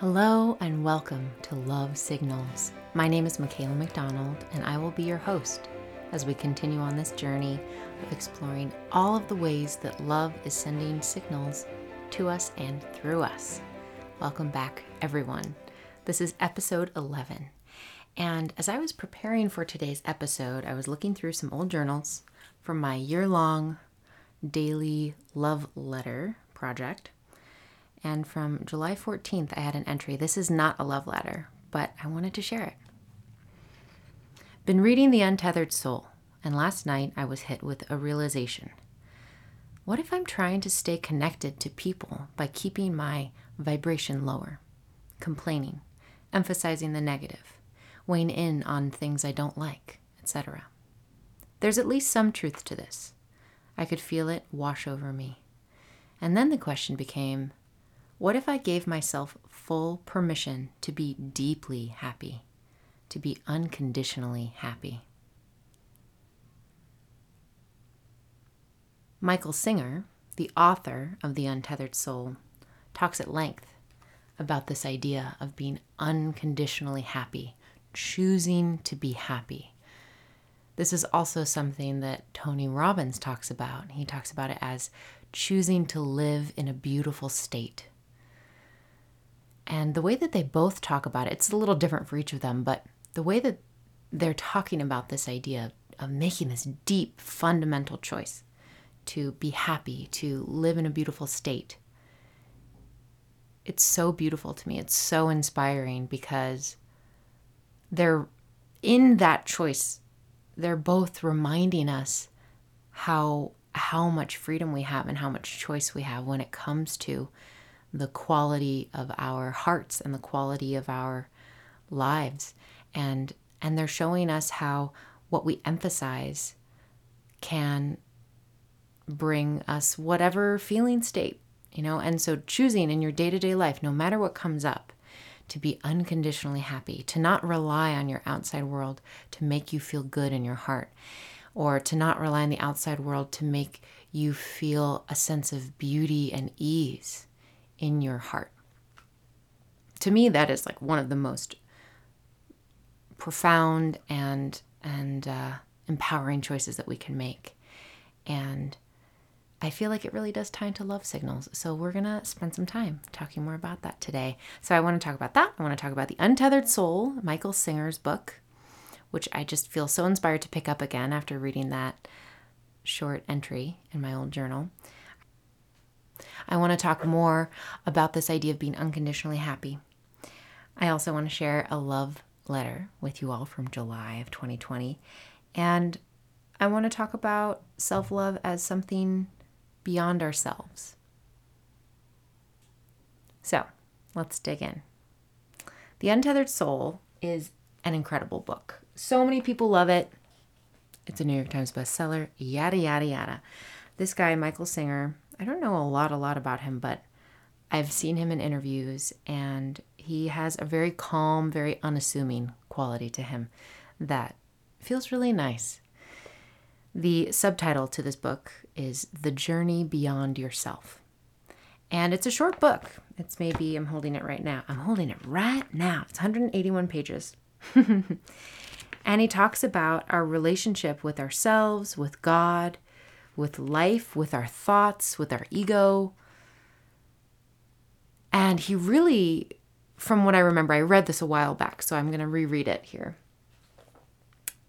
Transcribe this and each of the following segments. Hello and welcome to Love Signals. My name is Michaela McDonald and I will be your host as we continue on this journey of exploring all of the ways that love is sending signals to us and through us. Welcome back, everyone. This is episode 11. And as I was preparing for today's episode, I was looking through some old journals from my year-long daily love letter project. And from July 14th, I had an entry. This is not a love letter, but I wanted to share it. Been reading The Untethered Soul, and last night I was hit with a realization. What if I'm trying to stay connected to people by keeping my vibration lower, complaining, emphasizing the negative, weighing in on things I don't like, etc.? There's at least some truth to this. I could feel it wash over me. And then the question became, what if I gave myself full permission to be deeply happy, to be unconditionally happy? Michael Singer, the author of The Untethered Soul, talks at length about this idea of being unconditionally happy, choosing to be happy. This is also something that Tony Robbins talks about. He talks about it as choosing to live in a beautiful state. And the way that they both talk about it, it's a little different for each of them, but the way that they're talking about this idea of making this deep, fundamental choice to be happy, to live in a beautiful state, it's so beautiful to me. It's so inspiring because they're in that choice. They're both reminding us how much freedom we have and how much choice we have when it comes to the quality of our hearts and the quality of our lives. And they're showing us how what we emphasize can bring us whatever feeling state, you know? And so choosing in your day-to-day life, no matter what comes up, to be unconditionally happy, to not rely on your outside world to make you feel good in your heart, or to not rely on the outside world to make you feel a sense of beauty and ease in your heart. To me, that is like one of the most profound and empowering choices that we can make. And I feel like it really does tie into love signals. So we're going to spend some time talking more about that today. So I want to talk about that. I want to talk about The Untethered Soul, Michael Singer's book, which I just feel so inspired to pick up again after reading that short entry in my old journal. I want to talk more about this idea of being unconditionally happy. I also want to share a love letter with you all from July of 2020. And I want to talk about self-love as something beyond ourselves. So let's dig in. The Untethered Soul is an incredible book. So many people love it. It's a New York Times bestseller, yada, yada, yada. This guy, Michael Singer, I don't know a lot about him, but I've seen him in interviews, and he has a very calm, very unassuming quality to him that feels really nice. The subtitle to this book is The Journey Beyond Yourself. And it's a short book. It's maybe, I'm holding it right now. It's 181 pages. And he talks about our relationship with ourselves, with God, with life, with our thoughts, with our ego. And he really, from what I remember, I read this a while back, so I'm going to reread it here.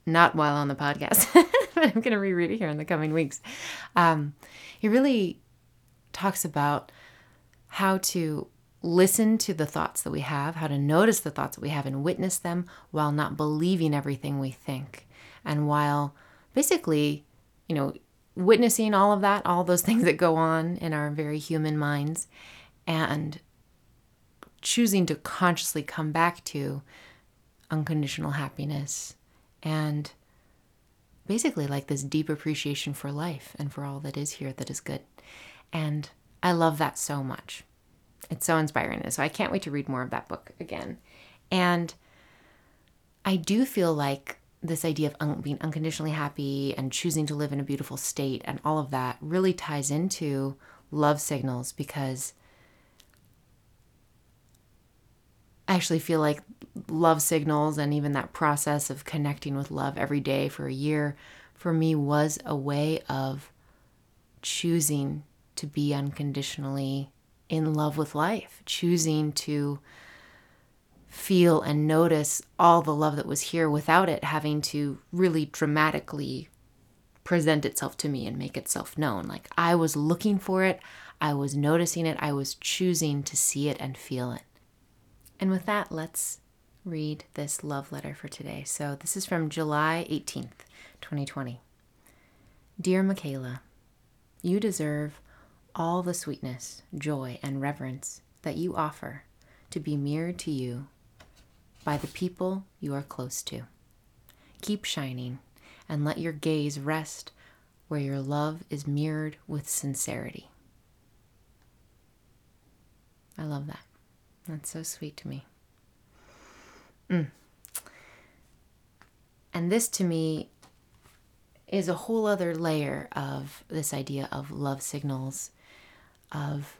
Not while on the podcast, but I'm going to reread it here in the coming weeks. He really talks about how to listen to the thoughts that we have, how to notice the thoughts that we have and witness them while not believing everything we think. And while basically, you know, witnessing all of that, all those things that go on in our very human minds, and choosing to consciously come back to unconditional happiness and basically like this deep appreciation for life and for all that is here that is good. And I love that so much. It's so inspiring. So I can't wait to read more of that book again. And I do feel like this idea of being unconditionally happy and choosing to live in a beautiful state and all of that really ties into love signals, because I actually feel like love signals and even that process of connecting with love every day for a year for me was a way of choosing to be unconditionally in love with life, choosing to feel and notice all the love that was here without it having to really dramatically present itself to me and make itself known. Like I was looking for it, I was noticing it, I was choosing to see it and feel it. And with that, let's read this love letter for today. So this is from July 18th, 2020. Dear Michaela, you deserve all the sweetness, joy, and reverence that you offer to be mirrored to you by the people you are close to. Keep shining and let your gaze rest where your love is mirrored with sincerity. I love that. That's so sweet to me. And this to me is a whole other layer of this idea of love signals, of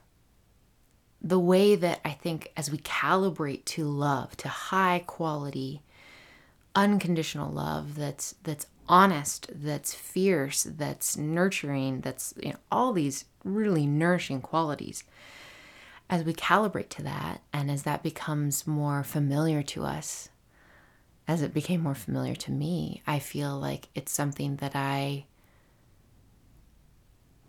the way that I think as we calibrate to love, to high quality, unconditional love that's honest, that's fierce, that's nurturing, that's, you know, all these really nourishing qualities. As we calibrate to that, and as that becomes more familiar to us, as it became more familiar to me, I feel like it's something that I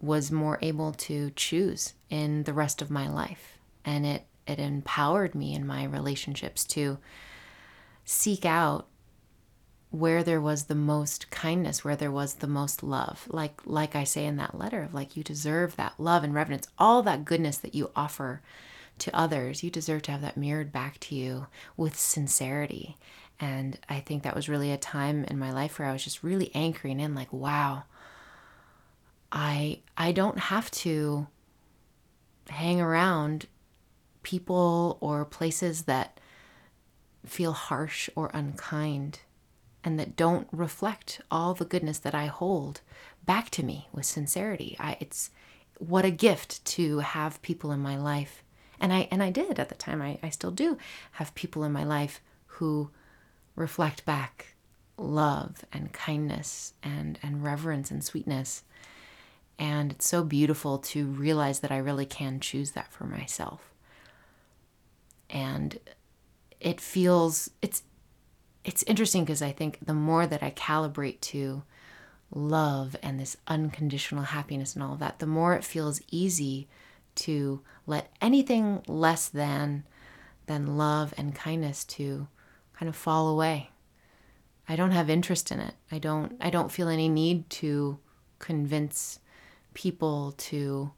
was more able to choose in the rest of my life. And it empowered me in my relationships to seek out where there was the most kindness, where there was the most love. Like I say in that letter, of like, you deserve that love and reverence, all that goodness that you offer to others. You deserve to have that mirrored back to you with sincerity. And I think that was really a time in my life where I was just really anchoring in, like, wow, I don't have to hang around people or places that feel harsh or unkind, and that don't reflect all the goodness that I hold back to me with sincerity. It's what a gift to have people in my life. And I did at the time. I still do have people in my life who reflect back love and kindness and reverence and sweetness. And it's so beautiful to realize that I really can choose that for myself. And it feels, it's interesting, because I think the more that I calibrate to love and this unconditional happiness and all of that, the more it feels easy to let anything less than love and kindness to kind of fall away. I don't have interest in it. I don't feel any need to convince people to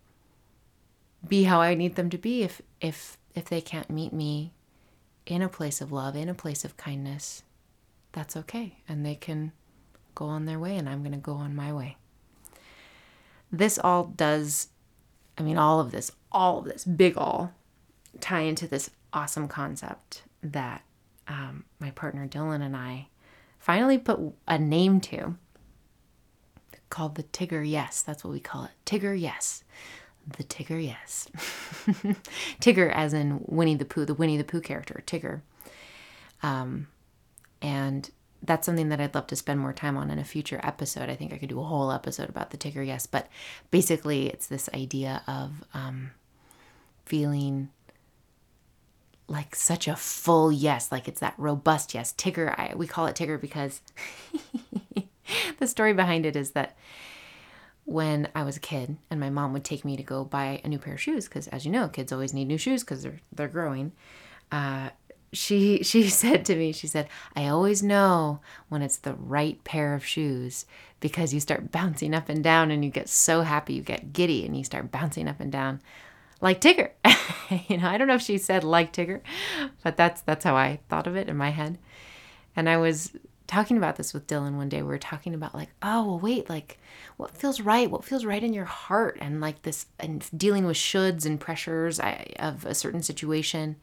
be how I need them to be if they can't meet me in a place of love, in a place of kindness. That's okay. And they can go on their way, and I'm going to go on my way. This all does, I mean, all of this, big all, tie into this awesome concept that my partner Dylan and I finally put a name to, called the Tigger Yes. That's what we call it. Tigger Yes. The Tigger Yes. Tigger as in Winnie the Pooh, the Winnie the Pooh character, Tigger. And that's something that I'd love to spend more time on in a future episode. I think I could do a whole episode about the Tigger Yes, but basically it's this idea of feeling like such a full yes, like it's that robust yes. Tigger, we call it Tigger because the story behind it is that when I was a kid and my mom would take me to go buy a new pair of shoes, because as you know, kids always need new shoes because they're growing, she said to me, she said, I always know when it's the right pair of shoes because you start bouncing up and down and you get so happy, you get giddy and you start bouncing up and down like Tigger. You know, I don't know if she said like Tigger, but that's how I thought of it in my head. And I was talking about this with Dylan one day. We were talking about like, oh, well, wait, like what feels right in your heart, and like this, and dealing with shoulds and pressures of a certain situation,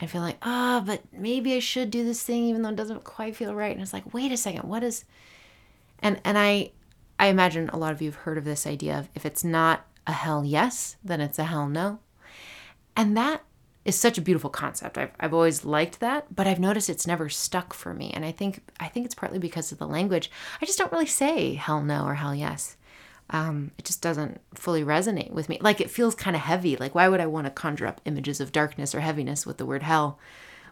and feel like, oh, but maybe I should do this thing even though it doesn't quite feel right. And it's like, wait a second, what is, and I imagine a lot of you have heard of this idea of if it's not a hell yes, then it's a hell no. And that is such a beautiful concept. I've always liked that, but I've noticed it's never stuck for me. And I think it's partly because of the language. I just don't really say hell no or hell yes. It just doesn't fully resonate with me. Like, it feels kind of heavy. Like, why would I want to conjure up images of darkness or heaviness with the word hell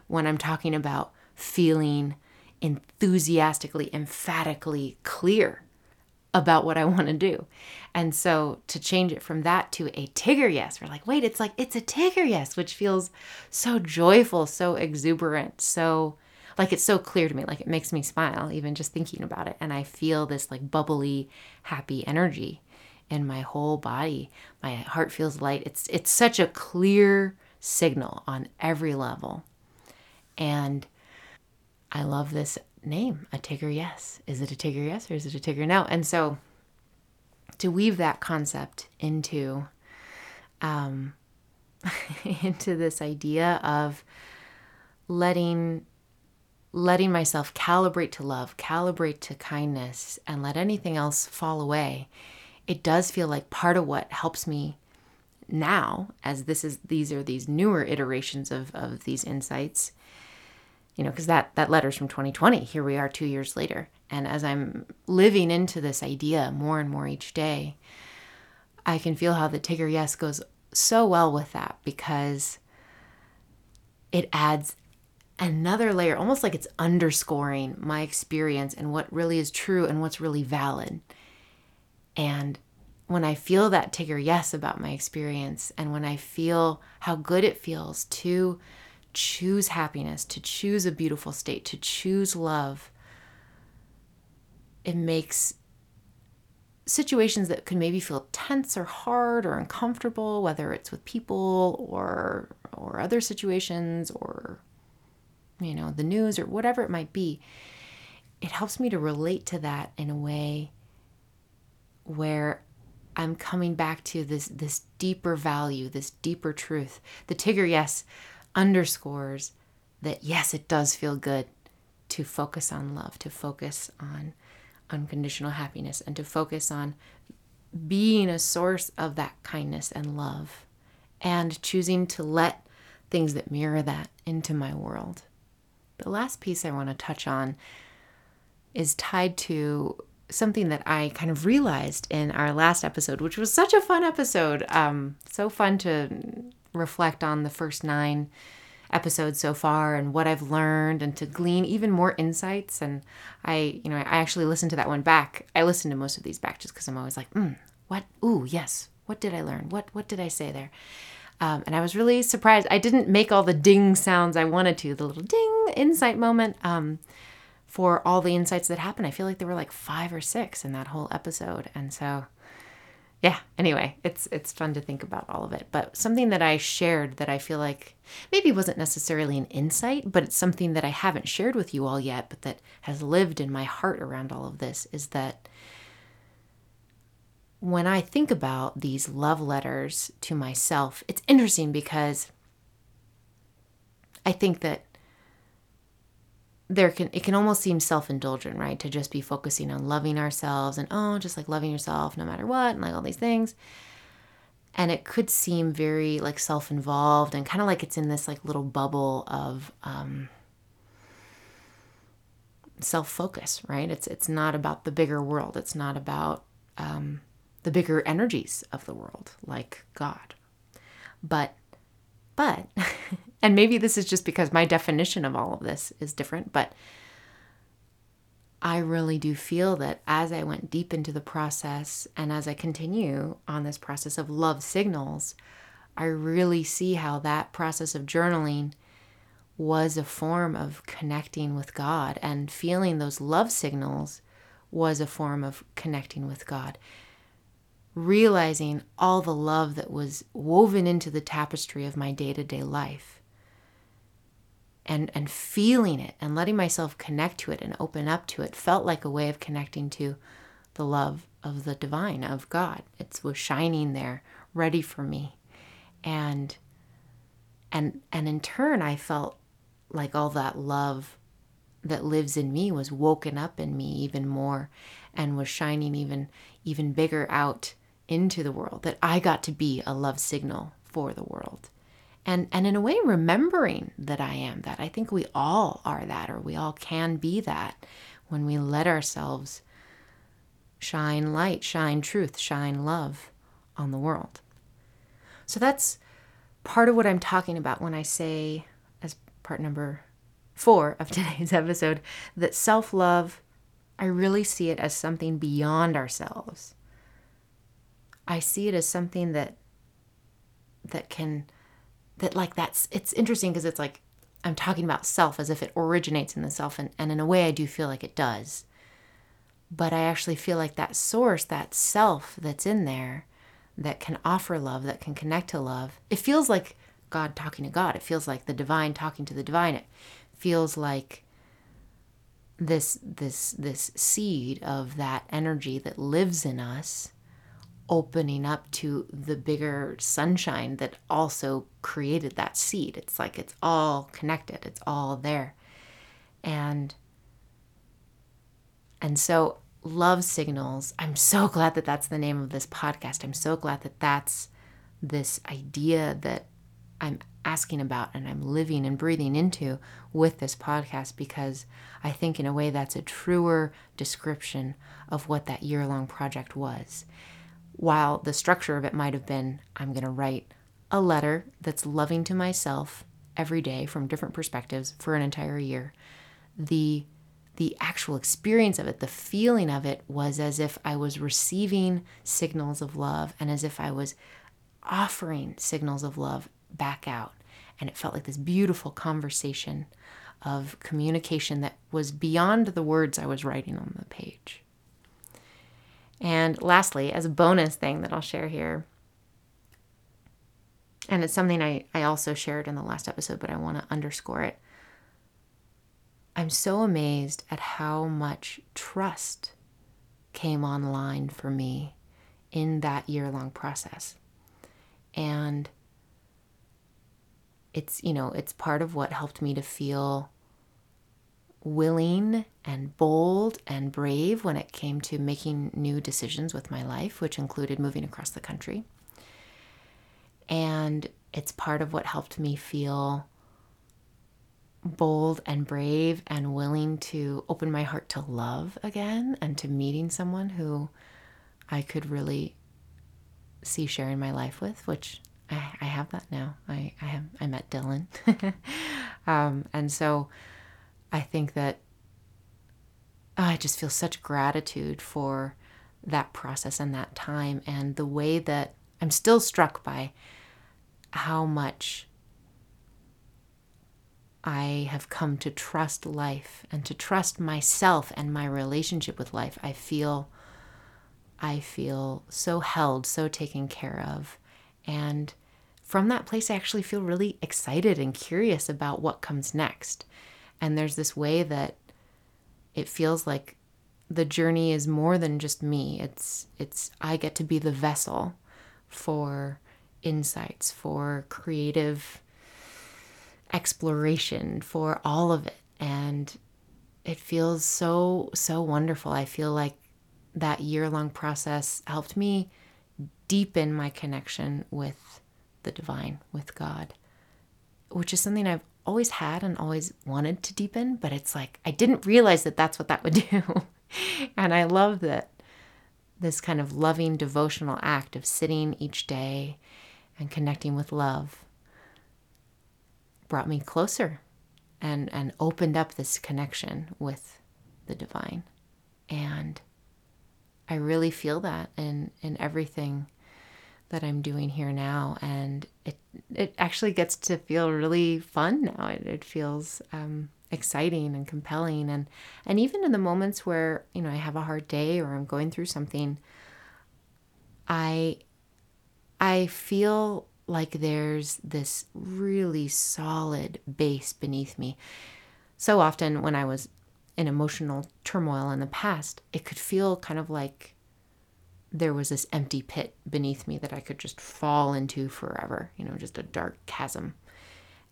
when I'm talking about feeling enthusiastically, emphatically clear about what I want to do? And so to change it from that to a Tigger yes, we're like, wait, it's like, it's a Tigger yes, which feels so joyful, so exuberant, so like, it's so clear to me, like it makes me smile even just thinking about it. And I feel this like bubbly, happy energy in my whole body. My heart feels light. It's such a clear signal on every level. And I love this name, a Tigger yes. Is it a Tigger yes or is it a Tigger no? And so to weave that concept into this idea of letting myself calibrate to love, calibrate to kindness, and let anything else fall away, it does feel like part of what helps me now, as these are newer iterations of these insights, you know, because that letter's from 2020. Here we are 2 years later. And as I'm living into this idea more and more each day, I can feel how the Tigger yes goes so well with that, because it adds another layer, almost like it's underscoring my experience and what really is true and what's really valid. And when I feel that Tigger yes about my experience, and when I feel how good it feels to choose happiness, to choose a beautiful state, to choose love, it makes situations that could maybe feel tense or hard or uncomfortable, whether it's with people or other situations or, you know, the news or whatever it might be, it helps me to relate to that in a way where I'm coming back to this deeper value, this deeper truth. The Tigger yes underscores that, yes, it does feel good to focus on love, to focus on unconditional happiness, and to focus on being a source of that kindness and love, and choosing to let things that mirror that into my world. The last piece I want to touch on is tied to something that I kind of realized in our last episode, which was such a fun episode. So fun to reflect on the first 9 episodes so far and what I've learned, and to glean even more insights. And I actually listened to that one back. I listened to most of these back just because I'm always like, what? Ooh, yes. What did I learn? What did I say there? And I was really surprised. I didn't make all the ding sounds I wanted to, the little ding insight moment, for all the insights that happened. I feel like there were like 5 or 6 in that whole episode. And so, yeah, anyway, it's fun to think about all of it. But something that I shared that I feel like maybe wasn't necessarily an insight, but it's something that I haven't shared with you all yet, but that has lived in my heart around all of this, is that when I think about these love letters to myself, it's interesting because I think that it can almost seem self-indulgent, right? To just be focusing on loving ourselves and, just like loving yourself no matter what, and like all these things. And it could seem very like self-involved and kind of like it's in this like little bubble of self-focus, right? It's not about the bigger world. It's not about the bigger energies of the world, like God. But, and maybe this is just because my definition of all of this is different, but I really do feel that as I went deep into the process and as I continue on this process of love signals, I really see how that process of journaling was a form of connecting with God, and feeling those love signals was a form of connecting with God. Realizing all the love that was woven into the tapestry of my day-to-day life, and feeling it and letting myself connect to it and open up to it felt like a way of connecting to the love of the divine, of God. It was shining there, ready for me. And in turn, I felt like all that love that lives in me was woken up in me even more, and was shining even bigger out into the world, that I got to be a love signal for the world. And in a way, remembering that I am that. I think we all are that, or we all can be that when we let ourselves shine light, shine truth, shine love on the world. So that's part of what I'm talking about when I say, as part number 4 of today's episode, that self-love, I really see it as something beyond ourselves. I see it as something it's interesting because it's like I'm talking about self as if it originates in the self, and in a way I do feel like it does. But I actually feel like that source, that self that's in there, that can offer love, that can connect to love. It feels like God talking to God. It feels like the divine talking to the divine. It feels like this seed of that energy that lives in us opening up to the bigger sunshine that also created that seed. It's like it's all connected. It's all there. And so love signals, I'm so glad that that's the name of this podcast. I'm so glad that that's this idea that I'm asking about and I'm living and breathing into with this podcast, because I think in a way that's a truer description of what that year-long project was. While the structure of it might have been, I'm going to write a letter that's loving to myself every day from different perspectives for an entire year, the actual experience of it, the feeling of it, was as if I was receiving signals of love and as if I was offering signals of love back out. And it felt like this beautiful conversation of communication that was beyond the words I was writing on the page. And lastly, as a bonus thing that I'll share here, and it's something I also shared in the last episode, but I want to underscore it. I'm so amazed at how much trust came online for me in that year-long process. And it's, you know, it's part of what helped me to feel willing and bold and brave when it came to making new decisions with my life, which included moving across the country. And it's part of what helped me feel bold and brave and willing to open my heart to love again and to meeting someone who I could really see sharing my life with, which I have that now. I met Dylan. And so I think that I just feel such gratitude for that process and that time, and the way that I'm still struck by how much I have come to trust life and to trust myself and my relationship with life. I feel so held, so taken care of. And from that place, I actually feel really excited and curious about what comes next. And there's this way that it feels like the journey is more than just me. It's I get to be the vessel for insights, for creative exploration, for all of it. And it feels so, so wonderful. I feel like that year-long process helped me deepen my connection with the divine, with God, which is something I've always had and always wanted to deepen, but it's like I didn't realize that that's what that would do. And I love that this kind of loving devotional act of sitting each day and connecting with love brought me closer and opened up this connection with the divine. And I really feel that in everything that I'm doing here now, and it actually gets to feel really fun now. It feels exciting and compelling, and even in the moments where, you know, I have a hard day or I'm going through something, I feel like there's this really solid base beneath me. So often when I was in emotional turmoil in the past, it could feel kind of like there was this empty pit beneath me that I could just fall into forever, you know, just a dark chasm.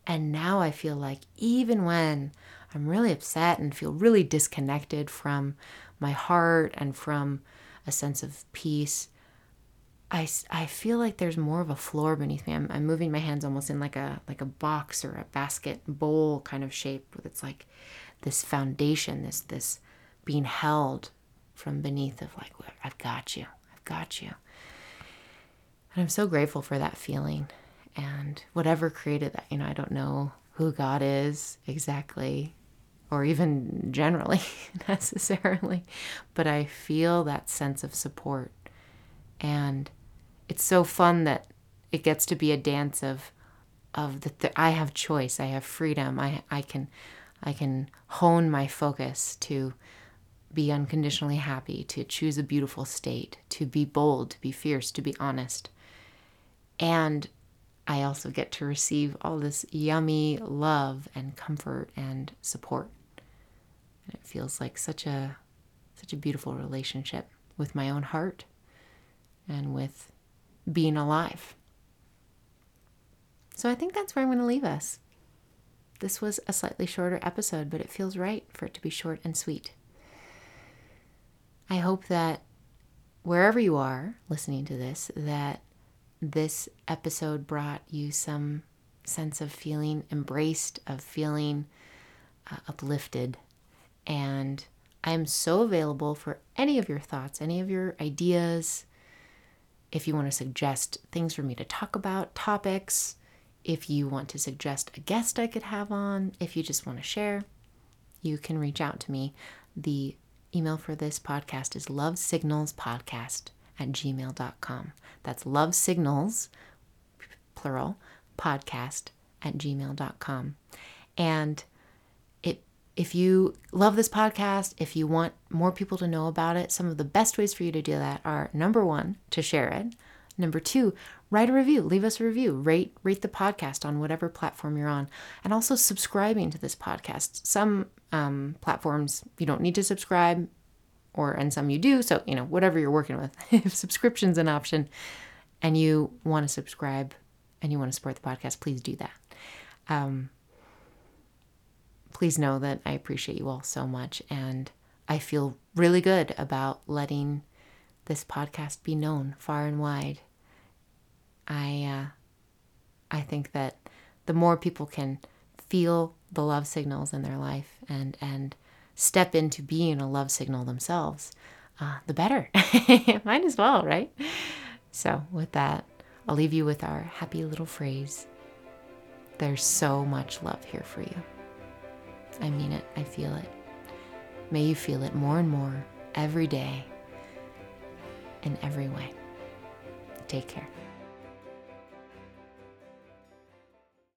And now I feel like even when I'm really upset and feel really disconnected from my heart and from a sense of peace, I feel like there's more of a floor beneath me. I'm moving my hands almost in like a box or a basket bowl kind of shape. It's like this foundation, this being held from beneath of like, I've got you. And I'm so grateful for that feeling. And whatever created that, I don't know who God is exactly, or even generally necessarily, but I feel that sense of support. And it's so fun that it gets to be a dance of I have choice, I have freedom, I can hone my focus to be unconditionally happy, to choose a beautiful state, to be bold, to be fierce, to be honest. And I also get to receive all this yummy love and comfort and support. And it feels like such a beautiful relationship with my own heart and with being alive. So I think that's where I'm going to leave us. This was a slightly shorter episode, but it feels right for it to be short and sweet. I hope that wherever you are listening to this, that this episode brought you some sense of feeling embraced, of feeling uplifted. And I am so available for any of your thoughts, any of your ideas. If you want to suggest things for me to talk about, topics, if you want to suggest a guest I could have on, if you just want to share, you can reach out to me. The email for this podcast is lovesignalspodcast@gmail.com. That's lovesignals, plural, podcast@gmail.com. And if you love this podcast, if you want more people to know about it, some of the best ways for you to do that are, 1, to share it. 2, write a review, leave us a review, rate the podcast on whatever platform you're on, and also subscribing to this podcast. Some platforms you don't need to subscribe, and some you do, so, whatever you're working with. If subscription's an option and you want to subscribe and you want to support the podcast, please do that. Please know that I appreciate you all so much, and I feel really good about letting this podcast be known far and wide. I think that the more people can feel the love signals in their life and step into being a love signal themselves, the better. Might as well, right? So with that, I'll leave you with our happy little phrase. There's so much love here for you. I mean it. I feel it. May you feel it more and more every day in every way. Take care.